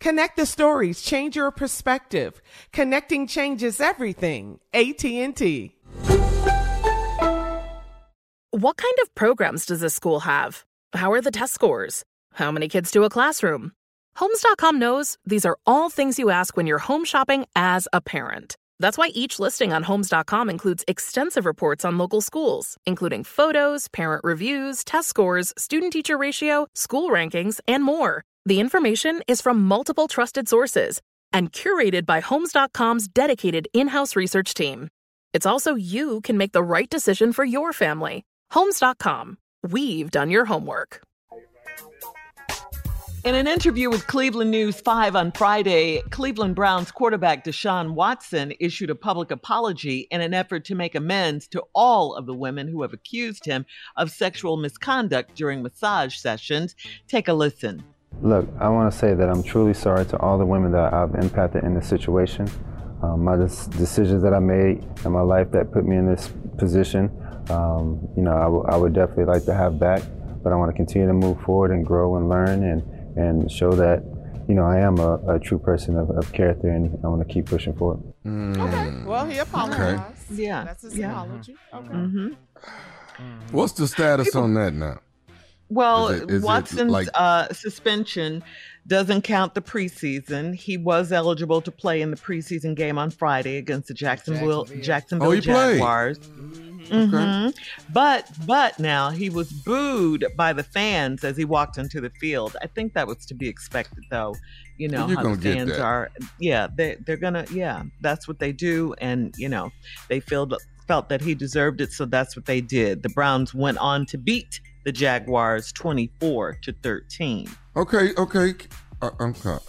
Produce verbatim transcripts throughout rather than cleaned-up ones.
Connect the stories, change your perspective. Connecting changes everything. A T and T. What kind of programs does this school have? How are the test scores? How many kids do a classroom? Homes dot com knows these are all things you ask when you're home shopping as a parent. That's why each listing on Homes dot com includes extensive reports on local schools, including photos, parent reviews, test scores, student-teacher ratio, school rankings, and more. The information is from multiple trusted sources and curated by Homes dot com's dedicated in-house research team. It's also you can make the right decision for your family. Homes dot com. We've done your homework. In an interview with Cleveland News five on Friday, Cleveland Browns quarterback Deshaun Watson issued a public apology in an effort to make amends to all of the women who have accused him of sexual misconduct during massage sessions. Take a listen. Look, I want to say that I'm truly sorry to all the women that I've impacted in this situation. Um, my des- decisions that I made in my life that put me in this position, um, you know, I, w- I would definitely like to have back, but I want to continue to move forward and grow and learn and, and show that, you know, I am a, a true person of, of character, and I want to keep pushing forward. Mm. Okay, well, he apologized. Okay. Yeah. That's his yeah. apology. Okay. Mm-hmm. What's the status People- on that now? Well, is it, is Watson's like... uh, suspension doesn't count the preseason. He was eligible to play in the preseason game on Friday against the Jacksonville Jacksonville, Jacksonville oh, Jaguars. Mm-hmm. Mm-hmm. Okay. But but now he was booed by the fans as he walked into the field. I think that was to be expected, though. You know You're how the fans are. Yeah, they they're gonna. Yeah, that's what they do, and you know they feel felt that he deserved it, so that's what they did. The Browns went on to beat the Jaguars twenty-four to thirteen. Okay, okay. I, I'm sorry.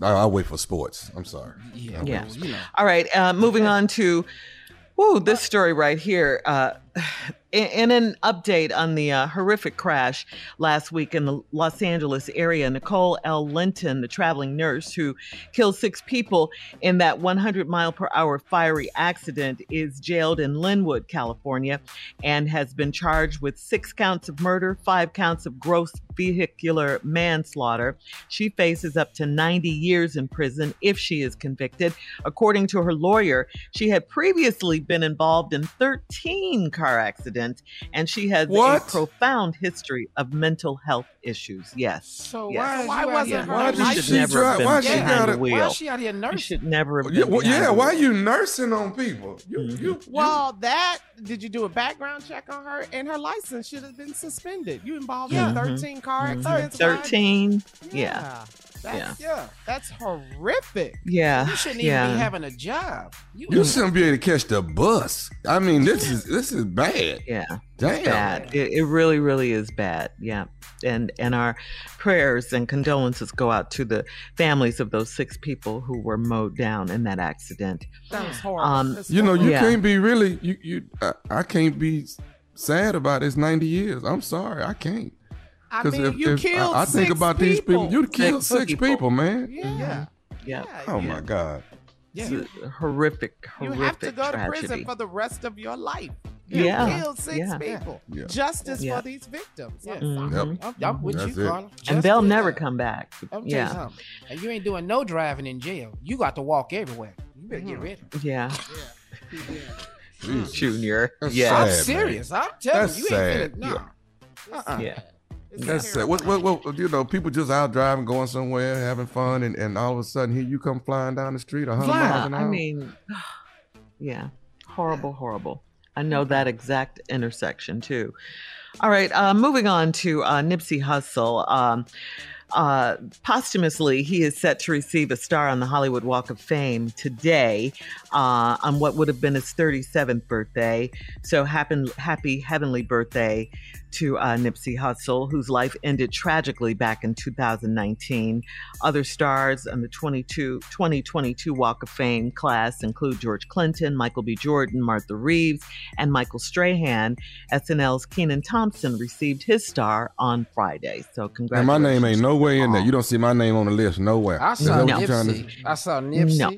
I'll wait for sports. I'm sorry. Yeah. yeah. All right. Uh, moving on to woo, this story right here. Uh, in, in an update on the uh, horrific crash last week in the Los Angeles area, Nicole L. Linton, the traveling nurse who killed six people in that one hundred mile per hour fiery accident, is jailed in Linwood, California, and has been charged with six counts of murder, five counts of gross vehicular manslaughter. She faces up to ninety years in prison if she is convicted. According to her lawyer, she had previously been involved in thirteen car accident, and she has what? a profound history of mental health issues. Yes. So yes. why, why wasn't her? Why did she drive? Why she got a wheel? Why is she out here nursing? You should never have been well, yeah. Why are you nursing on people? You, mm-hmm. you, well, that did you do a background check on her, and her license should have been suspended. You involved yeah. in thirteen mm-hmm. car accidents. Mm-hmm. Thirteen. Yeah. yeah. That's, yeah. yeah, that's horrific. Yeah, you shouldn't even yeah. be having a job. You, you shouldn't be able to catch the bus. I mean, this yeah. is this is bad. Yeah, damn, bad. It, it really, really is bad. Yeah, and and our prayers and condolences go out to the families of those six people who were mowed down in that accident. That was horrible. Um, you know, you yeah. can't be really. You you, I, I can't be sad about this ninety years. I'm sorry, I can't. I mean, if, you if killed I, I think six about people. these people. You killed six, six people. people, man. Yeah. yeah. yeah. Oh, yeah. my God. Yeah. It's a horrific, horrific You have to go tragedy. to prison for the rest of your life. You yeah. killed six yeah. people. Yeah. Justice yeah. for these victims. Yeah. Mm-hmm. Yep. I'm, I'm with That's you, Carla. And they'll never come back. I'm yeah. You, you ain't doing no driving in jail. You got to walk everywhere. You better mm-hmm. get ready. Yeah. yeah. yeah. Junior. That's yeah. Sad, I'm serious. Man. I'm telling That's you. You ain't gonna, no. Uh-uh. Yeah. It's That's sad. What, what, what, you know, people just out driving, going somewhere, having fun, and, and all of a sudden, here you come flying down the street one hundred yeah, miles an hour. I mean, yeah, horrible, horrible. I know that exact intersection, too. All right, uh, moving on to uh, Nipsey Hussle. Um, Uh, posthumously, he is set to receive a star on the Hollywood Walk of Fame today uh, on what would have been his thirty-seventh birthday. So happen, happy heavenly birthday to uh, Nipsey Hussle, whose life ended tragically back in two thousand nineteen. Other stars on the twenty twenty-two Walk of Fame class include George Clinton, Michael B. Jordan, Martha Reeves, and Michael Strahan. S N L's Kenan Thompson received his star on Friday. So congratulations. And my name ain't no way in there. You don't see my name on the list nowhere. I saw no. Nipsey. To... I saw Nipsey. No.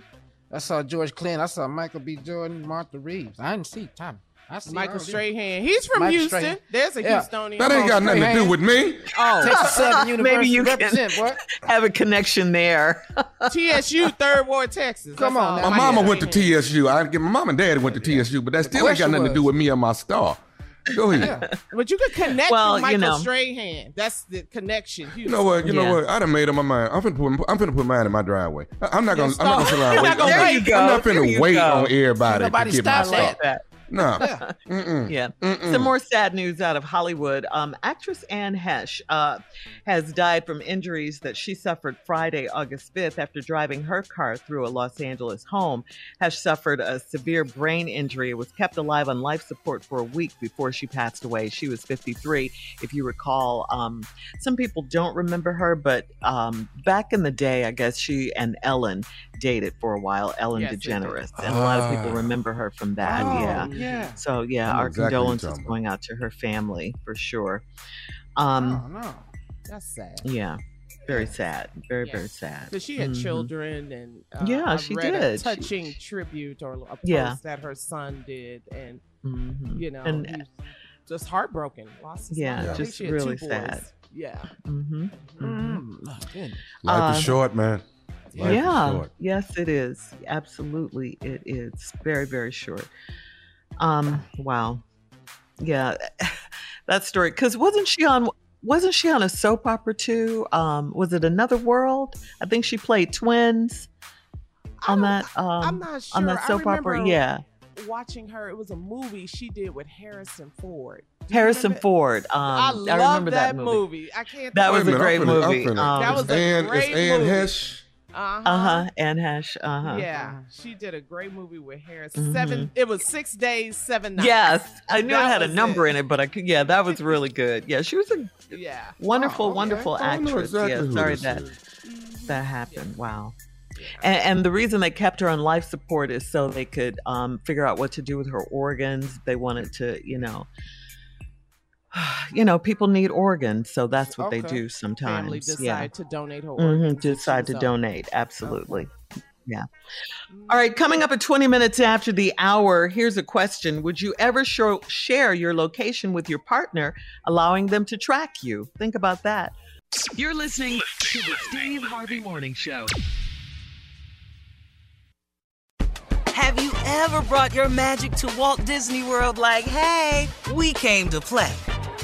I saw George Clinton. I saw Michael B. Jordan, Martha Reeves. I didn't see Tommy. I see Michael Strahan. He's from Michael Houston. Strahan. There's a yeah. Houstonian. That ain't got nothing Strahan. to do with me. Oh, Texas Southern University. Maybe you represent, can boy. have a connection there. T S U, Third Ward, Texas. Come that's on. Now. My mama Strahan. went to T S U. I my mom and dad went to T S U, but that still ain't got nothing was. to do with me and my star. Go ahead. Yeah. But you could connect well, with Michael you know. Strahan. That's the connection. Houston. You know what? You yeah. know what? I done made up my mind. I'm finna put. I'm finna put mine in my driveway. I'm not gonna. I'm not gonna I'm not finna wait on everybody. Nobody stops that. No. Yeah. Mm-mm. yeah. Mm-mm. Some more sad news out of Hollywood. Um, actress Anne Heche uh, has died from injuries that she suffered Friday, August fifth, after driving her car through a Los Angeles home. Heche suffered a severe brain injury and was kept alive on life support for a week before she passed away. She was fifty-three, if you recall. Um, some people don't remember her, but um, back in the day, I guess she and Ellen dated for a while, Ellen yes, DeGeneres. And uh, a lot of people remember her from that, oh, yeah. yeah. Yeah. So, yeah, our exactly condolences going out to her family for sure. Um, oh, no. That's sad. Yeah. Very yes. sad. Very, yes. very sad. Because she had mm-hmm. children and uh, yeah, I've she read did. a touching she... tribute or a post yeah. that her son did. And, mm-hmm. you know, and, he was just heartbroken. Lost his yeah, life. Just really sad. Yeah. Mm-hmm. Mm-hmm. Oh, life uh, is short, man. Life yeah. is short. Yes, it is. Absolutely. It is. Very, very short. Um. Wow. Yeah, that story. Because wasn't she on? Wasn't she on a soap opera too? Um. Was it Another World? I think she played twins on that. Um. I'm not sure. On that soap opera. Yeah. Watching her, it was a movie she did with Harrison Ford. Harrison Ford. Um, I love I remember that, that movie. movie. I can't. That was a great movie. That was a great movie. Uh-huh. uh-huh Anne Heche. uh-huh yeah she did a great movie with Harrison. Mm-hmm. seven it was six days seven nights yes I knew that it had a number it. in it but I could yeah that was really good yeah she was a yeah wonderful oh, okay. wonderful actress exactly yeah sorry that is. that happened yeah. wow yeah. and, and the reason they kept her on life support is so they could um figure out what to do with her organs. They wanted to you know You know, people need organs, so that's what okay. they do sometimes. Family decide yeah. to donate her organs. Mm-hmm. Decide to donate, absolutely. Okay. Yeah. All right, coming up at twenty minutes after the hour, here's a question. Would you ever sh- share your location with your partner, allowing them to track you? Think about that. You're listening to the Steve Harvey Morning Show. Have you ever brought your magic to Walt Disney World like, hey, we came to play?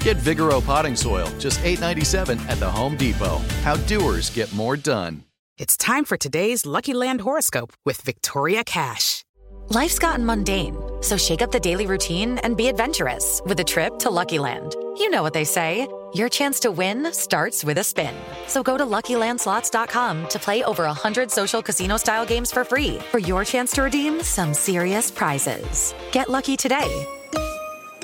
Get Vigoro potting soil, just eight dollars and ninety-seven cents at the Home Depot. How doers get more done. It's time for today's Lucky Land horoscope with Victoria Cash. Life's gotten mundane, so shake up the daily routine and be adventurous with a trip to Lucky Land. You know what they say, your chance to win starts with a spin. So go to Lucky Land Slots dot com to play over one hundred social casino-style games for free for your chance to redeem some serious prizes. Get lucky today